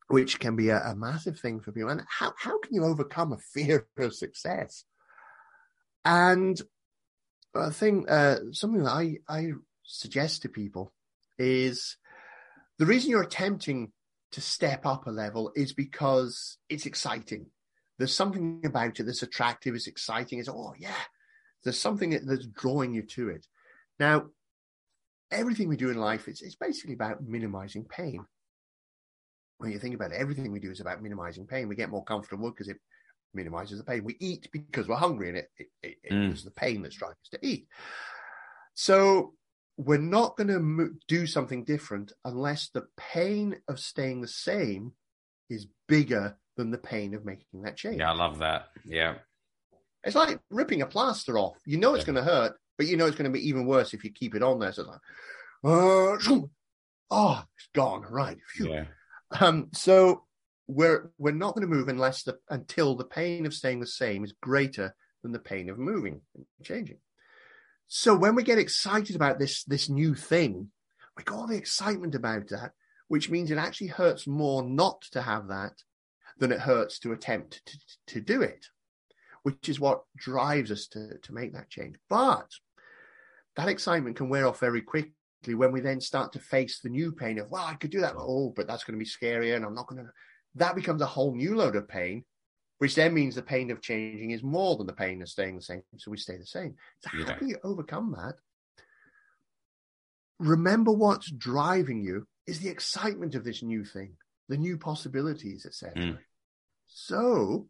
which can be a massive thing for people. And how can you overcome a fear of success? And a thing, something that I suggest to people is the reason you're attempting to step up a level is because it's exciting. There's something about it that's attractive, it's exciting. It's, there's something that's drawing you to it. Now, everything we do in life, it's basically about minimizing pain. When you think about it, everything we do is about minimizing pain. We get more comfortable because it minimizes the pain. We eat because we're hungry, and it's the pain that's driving us to eat. So we're not going to do something different unless the pain of staying the same is bigger than the pain of making that change. Yeah, I love that. Yeah. It's like ripping a plaster off. You know it's going to hurt, but you know it's going to be even worse if you keep it on there. So it's like, oh, it's gone. Right. Yeah. So we're not going to move until the pain of staying the same is greater than the pain of moving and changing. So when we get excited about this new thing, we got all the excitement about that, which means it actually hurts more not to have that than it hurts to attempt to do it, which is what drives us to make that change. But that excitement can wear off very quickly when we then start to face the new pain of, well, I could do that. Oh, but that's going to be scarier and I'm not going to. That becomes a whole new load of pain, which then means the pain of changing is more than the pain of staying the same. So we stay the same. So how do you overcome that? Remember what's driving you is the excitement of this new thing, the new possibilities, etc. So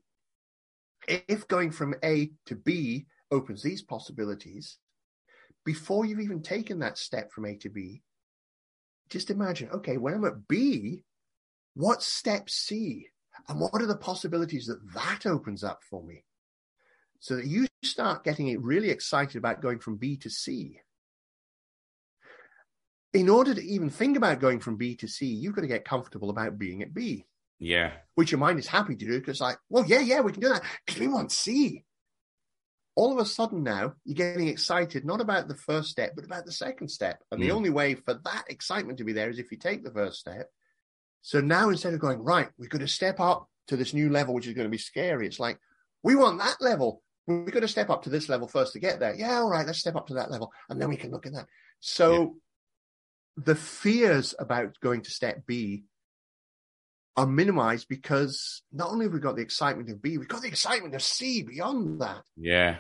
if going from A to B opens these possibilities, before you've even taken that step from A to B, just imagine, okay, when I'm at B, what's step C? And what are the possibilities that opens up for me? So that you start getting really excited about going from B to C. In order to even think about going from B to C, you've got to get comfortable about being at B. Yeah. Which your mind is happy to do because, like, well, yeah, we can do that because we want C. All of a sudden now, you're getting excited, not about the first step, but about the second step. And the only way for that excitement to be there is if you take the first step. So now instead of going, right, we're going to step up to this new level, which is going to be scary. It's like, we want that level. We're going to step up to this level first to get there. Yeah, all right, let's step up to that level. And then we can look at that. So the fears about going to step B are minimized because not only have we got the excitement of B, we've got the excitement of C beyond that. Yeah.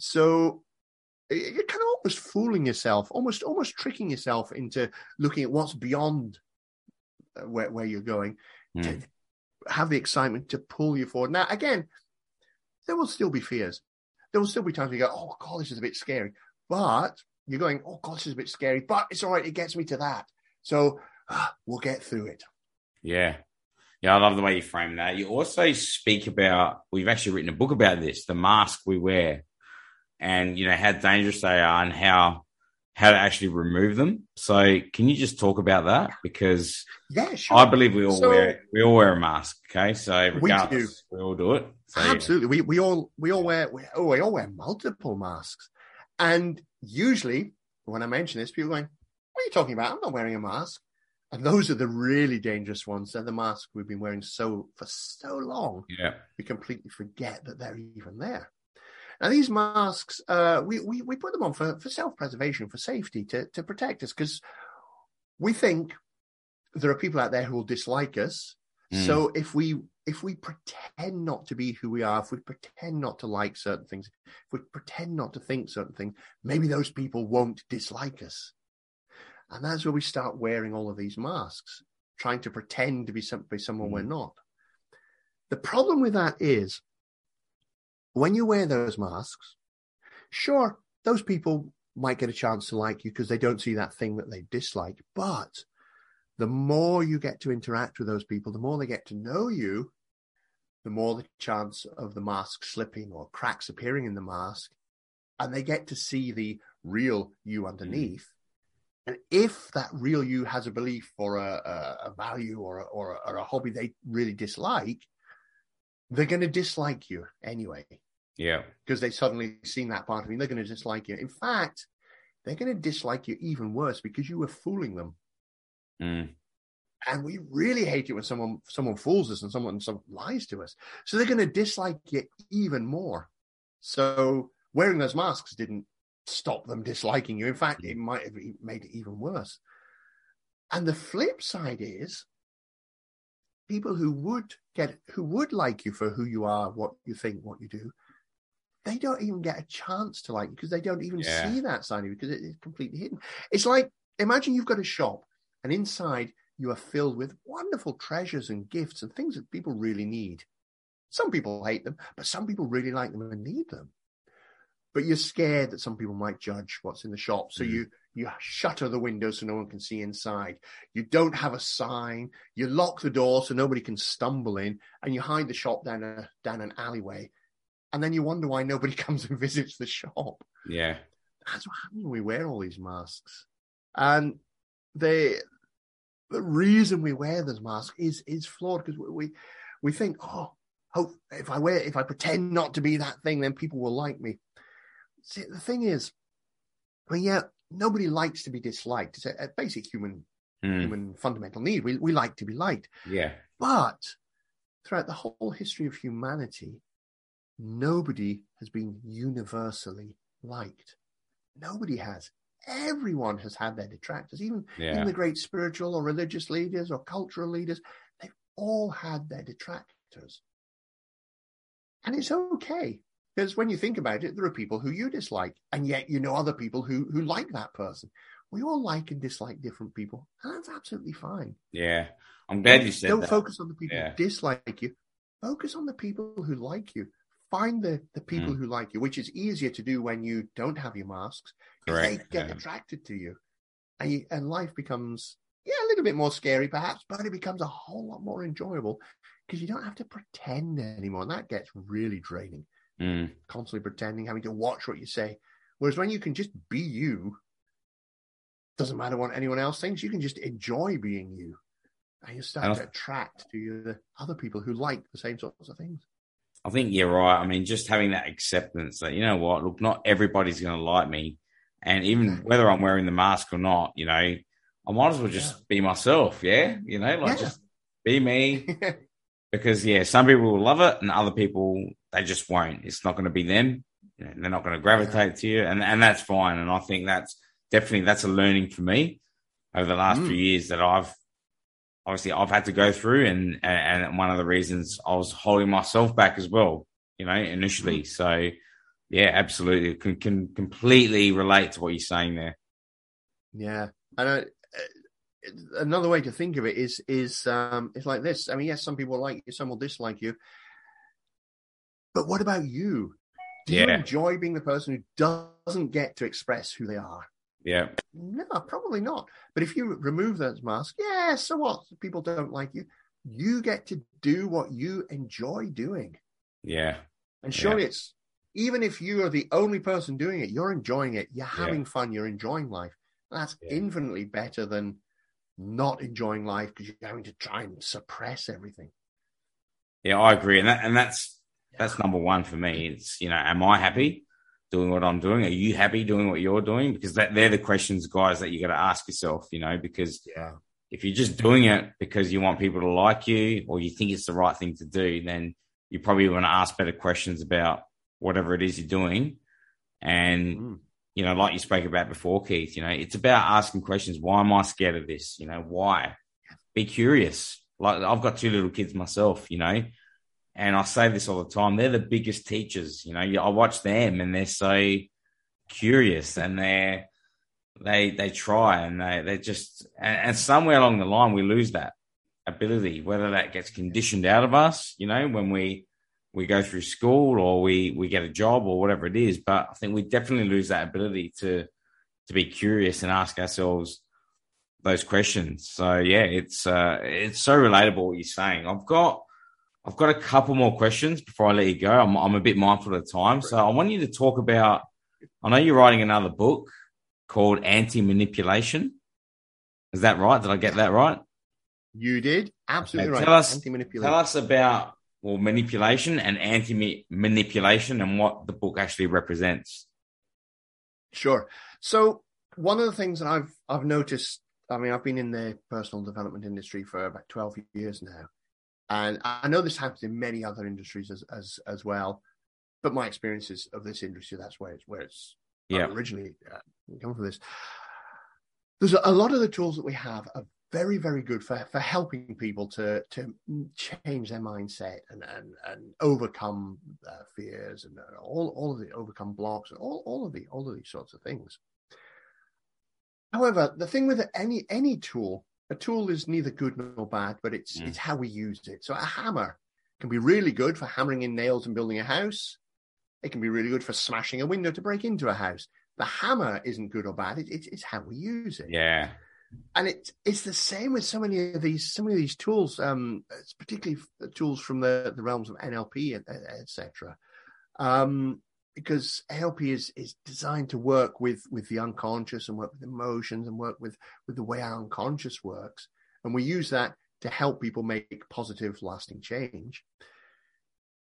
So you're kind of almost fooling yourself, almost tricking yourself into looking at what's beyond where you're going to have the excitement to pull you forward. Now, again, there will still be fears. There will still be times you go, oh, God, this is a bit scary. But you're going, oh, God, this is a bit scary, but it's all right. It gets me to that. So we'll get through it. Yeah. Yeah, I love the way you frame that. You also speak about, we've actually written a book about this, the mask we wear and, you know, how dangerous they are and how to actually remove them. So can you just talk about that? Because sure. I believe we all wear a mask. Okay. So regardless, we all do it. So, absolutely. Yeah. We all wear multiple masks. And usually when I mention this, people are going, what are you talking about? I'm not wearing a mask. And those are the really dangerous ones. They're the masks we've been wearing for so long. Yeah. We completely forget that they're even there. Now, these masks, we put them on for self-preservation, for safety, to protect us, because we think there are people out there who will dislike us. So if we pretend not to be who we are, if we pretend not to like certain things, if we pretend not to think certain things, maybe those people won't dislike us. And that's where we start wearing all of these masks, trying to pretend to be someone we're not. The problem with that is, when you wear those masks, sure, those people might get a chance to like you because they don't see that thing that they dislike. But the more you get to interact with those people, the more they get to know you, the more the chance of the mask slipping or cracks appearing in the mask. And they get to see the real you underneath. And if that real you has a belief or a value or a hobby they really dislike, they're going to dislike you anyway. Yeah. Because they've suddenly seen that part of you. They're going to dislike you. In fact, they're going to dislike you even worse because you were fooling them. And we really hate it when someone fools us and someone lies to us. So they're going to dislike you even more. So wearing those masks didn't stop them disliking you. In fact, it might have made it even worse. And the flip side is people who would like you for who you are, what you think, what you do, they don't even get a chance to like you because they don't even see that side of you because it's completely hidden. It's like, imagine you've got a shop and inside you are filled with wonderful treasures and gifts and things that people really need. Some people hate them, but some people really like them and need them. but you're scared that some people might judge what's in the shop. So you shutter the window so no one can see inside. You don't have a sign. You lock the door so nobody can stumble in, and you hide the shop down an alleyway. And then you wonder why nobody comes and visits the shop. Yeah. That's what happens when we wear all these masks. And the reason we wear this mask is flawed, because we think, hope if I pretend not to be that thing, then people will like me. See, the thing is, nobody likes to be disliked. It's a basic human fundamental need. We like to be liked. Yeah. But throughout the whole history of humanity, nobody has been universally liked. Nobody has. Everyone has had their detractors, even the great spiritual or religious leaders or cultural leaders. They've all had their detractors. And it's okay, because when you think about it, there are people who you dislike, and yet you know other people who like that person. We all like and dislike different people, and that's absolutely fine. Yeah, I'm glad you said that. Don't focus on the people who dislike you. Focus on the people who like you. Find the people who like you, which is easier to do when you don't have your masks. Correct. They get attracted to you, and life becomes a little bit more scary perhaps, but it becomes a whole lot more enjoyable because you don't have to pretend anymore. And that gets really draining, constantly pretending, having to watch what you say. Whereas when you can just be you, doesn't matter what anyone else thinks, you can just enjoy being you. And you start to attract to you the other people who like the same sorts of things. I think you're right. I mean, just having that acceptance that, you know what, look, not everybody's going to like me. And even whether I'm wearing the mask or not, you know, I might as well just be myself. Yeah. You know, like just be me because, some people will love it and other people, they just won't. It's not going to be them. You know, they're not going to gravitate to you. And that's fine. And I think that's a learning for me over the last few years that I've had to go through, and one of the reasons I was holding myself back as well, you know, initially. So, yeah, absolutely, can completely relate to what you're saying there. Yeah, and another way to think of it is it's like this. I mean, yes, some people like you, some will dislike you, but what about you? Do you enjoy being the person who doesn't get to express who they are? Yeah. No, probably not. But if you remove that mask, so what? People don't like you. You get to do what you enjoy doing. Yeah. And surely it's, even if you are the only person doing it, you're enjoying it. You're having fun. You're enjoying life. That's infinitely better than not enjoying life because you're having to try and suppress everything. Yeah, I agree. And that's number one for me. It's, you know, am I happy doing what I'm doing? Are you happy doing what you're doing? Because they're the questions, guys, that you got to ask yourself, you know, because if you're just doing it because you want people to like you or you think it's the right thing to do, then you probably want to ask better questions about whatever it is you're doing. And, you know, like you spoke about before, Keith, you know, it's about asking questions. Why am I scared of this? You know, why? Be curious. Like, I've got 2 little kids myself, you know, and I say this all the time. They're the biggest teachers. You know, I watch them and they're so curious and they try and they just, and somewhere along the line, we lose that ability, whether that gets conditioned out of us, you know, when we go through school or we get a job or whatever it is. But I think we definitely lose that ability to be curious and ask ourselves those questions. So, it's so relatable what you're saying. I've got a couple more questions before I let you go. I'm a bit mindful of the time. So I want you to talk about, I know you're writing another book called Anti-Manipulation. Is that right? Did I get that right? You did. Absolutely okay. Right. Tell us about manipulation and anti-manipulation and what the book actually represents. Sure. So one of the things that I've noticed, I mean, I've been in the personal development industry for about 12 years now. And I know this happens in many other industries as well, but my experiences of this industry, that's where it's originally coming from this. There's a lot of the tools that we have are very, very good for helping people to change their mindset and overcome fears and all of the overcome blocks and all of these sorts of things. However, the thing with any tool, a tool is neither good nor bad, but it's how we use it. So a hammer can be really good for hammering in nails and building a house. It can be really good for smashing a window to break into a house. The hammer isn't good or bad. It's how we use it. Yeah. And it's the same with so many of these tools, particularly tools from the realms of NLP, etc. Because NLP is designed to work with the unconscious and work with emotions and work with the way our unconscious works. And we use that to help people make positive, lasting change.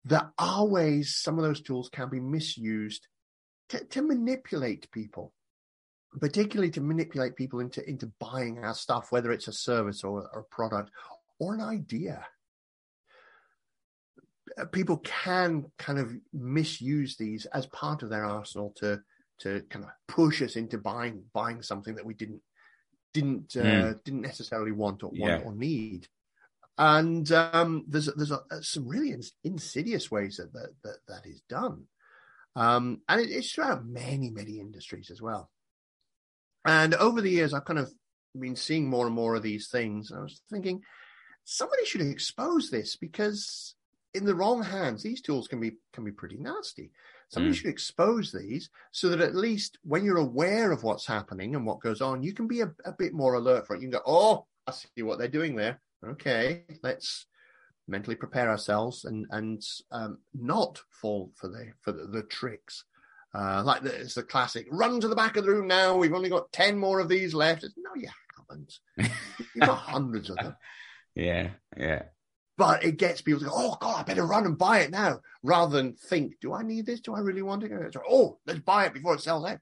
There are ways some of those tools can be misused to manipulate people, particularly to manipulate people into buying our stuff, whether it's a service or a product or an idea. People can kind of misuse these as part of their arsenal to kind of push us into buying something that we didn't necessarily want or need. And there's some really insidious ways that is done. And it's throughout many industries as well. And over the years, I've kind of been seeing more and more of these things. And I was thinking, somebody should expose this, because in the wrong hands, these tools can be pretty nasty. Somebody should expose these so that at least when you're aware of what's happening and what goes on, you can be a bit more alert for it. You can go, oh, I see what they're doing there. Okay, let's mentally prepare ourselves and not fall for the tricks. Like it's the classic, run to the back of the room now. We've only got 10 more of these left. It's, no, you haven't. You've got hundreds of them. Yeah. But it gets people to go, oh, God, I better run and buy it now, rather than think, do I need this? Do I really want it? Oh, let's buy it before it sells out.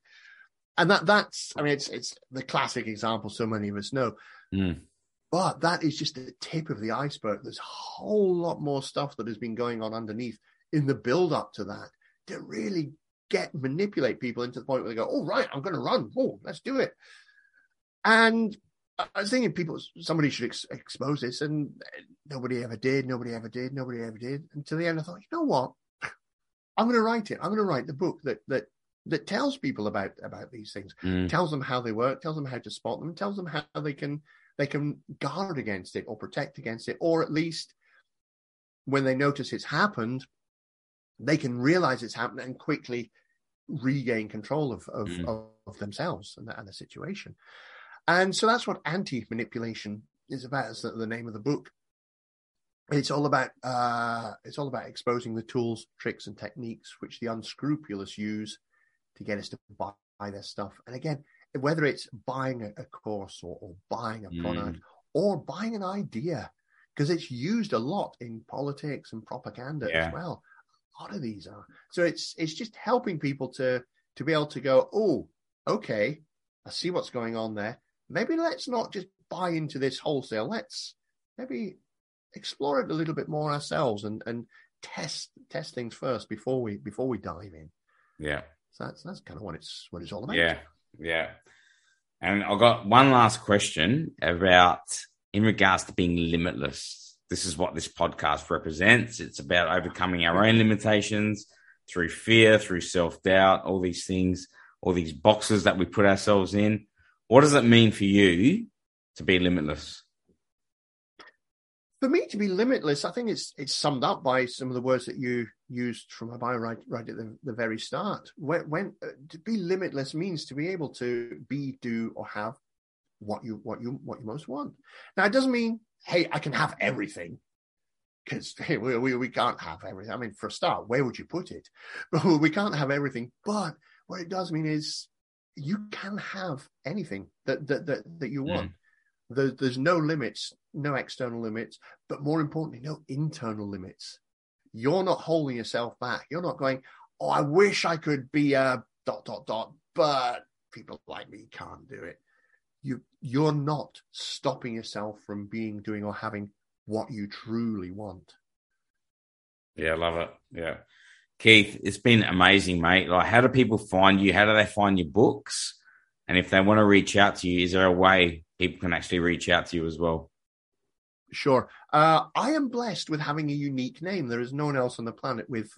And that's the classic example so many of us know. Mm. But that is just the tip of the iceberg. There's a whole lot more stuff that has been going on underneath in the build-up to that to really manipulate people into the point where they go, oh, right, I'm going to run. Oh, let's do it. And I was thinking somebody should expose this, and nobody ever did. Until the end, I thought, you know what? I'm going to write it. I'm going to write the book that tells people about these things, tells them how they work, tells them how to spot them, tells them how they can guard against it or protect against it, or at least when they notice it's happened, they can realize it's happened and quickly regain control of themselves and the situation. And so that's what Anti-Manipulation is about. That's the name of the book. It's all about exposing the tools, tricks, and techniques which the unscrupulous use to get us to buy their stuff. And again, whether it's buying a course or buying a product or buying an idea, because it's used a lot in politics and propaganda as well. A lot of these are. So it's just helping people to be able to go, oh, okay, I see what's going on there. Maybe let's not just buy into this wholesale. Let's maybe explore it a little bit more ourselves and test things first before we dive in. Yeah. So that's kind of what it's all about. Yeah. Yeah. And I've got one last question in regards to being limitless. This is what this podcast represents. It's about overcoming our own limitations through fear, through self-doubt, all these things, all these boxes that we put ourselves in. What does it mean for you to be limitless? For me to be limitless, I think it's summed up by some of the words that you used from my bio right at the very start. When to be limitless means to be able to be, do, or have what you most want. Now, it doesn't mean, hey, I can have everything, because hey, we can't have everything. I mean, for a start, where would you put it? We can't have everything, but what it does mean is you can have anything that you want. There's no limits, no external limits, but more importantly, no internal limits. You're not holding yourself back. You're not going, oh, I wish I could be a ... but people like me can't do it. You're not stopping yourself from being, doing, or having what you truly want. Yeah, I love it. Yeah. Keith, it's been amazing, mate. Like, how do people find you? How do they find your books? And if they want to reach out to you, is there a way people can actually reach out to you as well? Sure. I am blessed with having a unique name. There is no one else on the planet with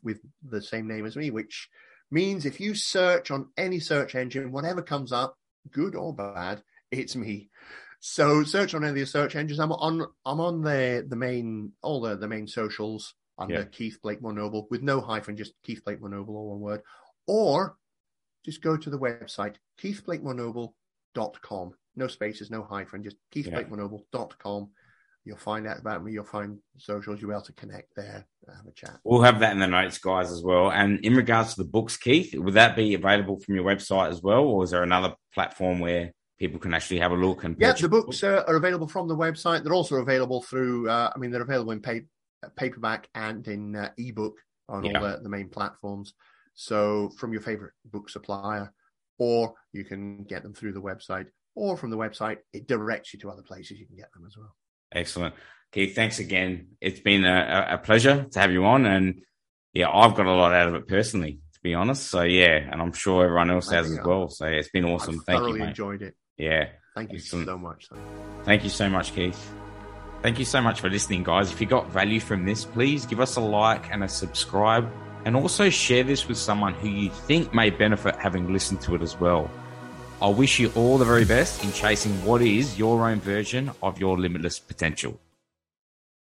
the same name as me, which means if you search on any search engine, whatever comes up, good or bad, it's me. So search on any of the search engines. I'm on the main, all the main socials. under Keith Blakemore-Noble, with no hyphen, just Keith Blakemore-Noble, all one word. Or just go to the website, keithblakemore-noble.com. No spaces, no hyphen, just keithblakemore-noble.com. You'll find out about me. You'll find socials. You'll be able to connect there, have a chat. We'll have that in the notes, guys, as well. And in regards to the books, Keith, would that be available from your website as well? Or is there another platform where people can actually have a look and purchase? Yeah, the books are available from the website. They're also available through, they're available in paperback and in ebook on all the main platforms. So from your favorite book supplier, or you can get them through the website, or from the website, it directs you to other places you can get them as well. Excellent. Keith, thanks again. It's been a pleasure to have you on. And I've got a lot out of it personally, to be honest. So and I'm sure everyone else has as well. So it's been awesome. Thank you. I thoroughly enjoyed it. Yeah. Thank you so much. Thank you so much, Keith. Thank you so much for listening, guys. If you got value from this, please give us a like and a subscribe, and also share this with someone who you think may benefit having listened to it as well. I wish you all the very best in chasing what is your own version of your limitless potential.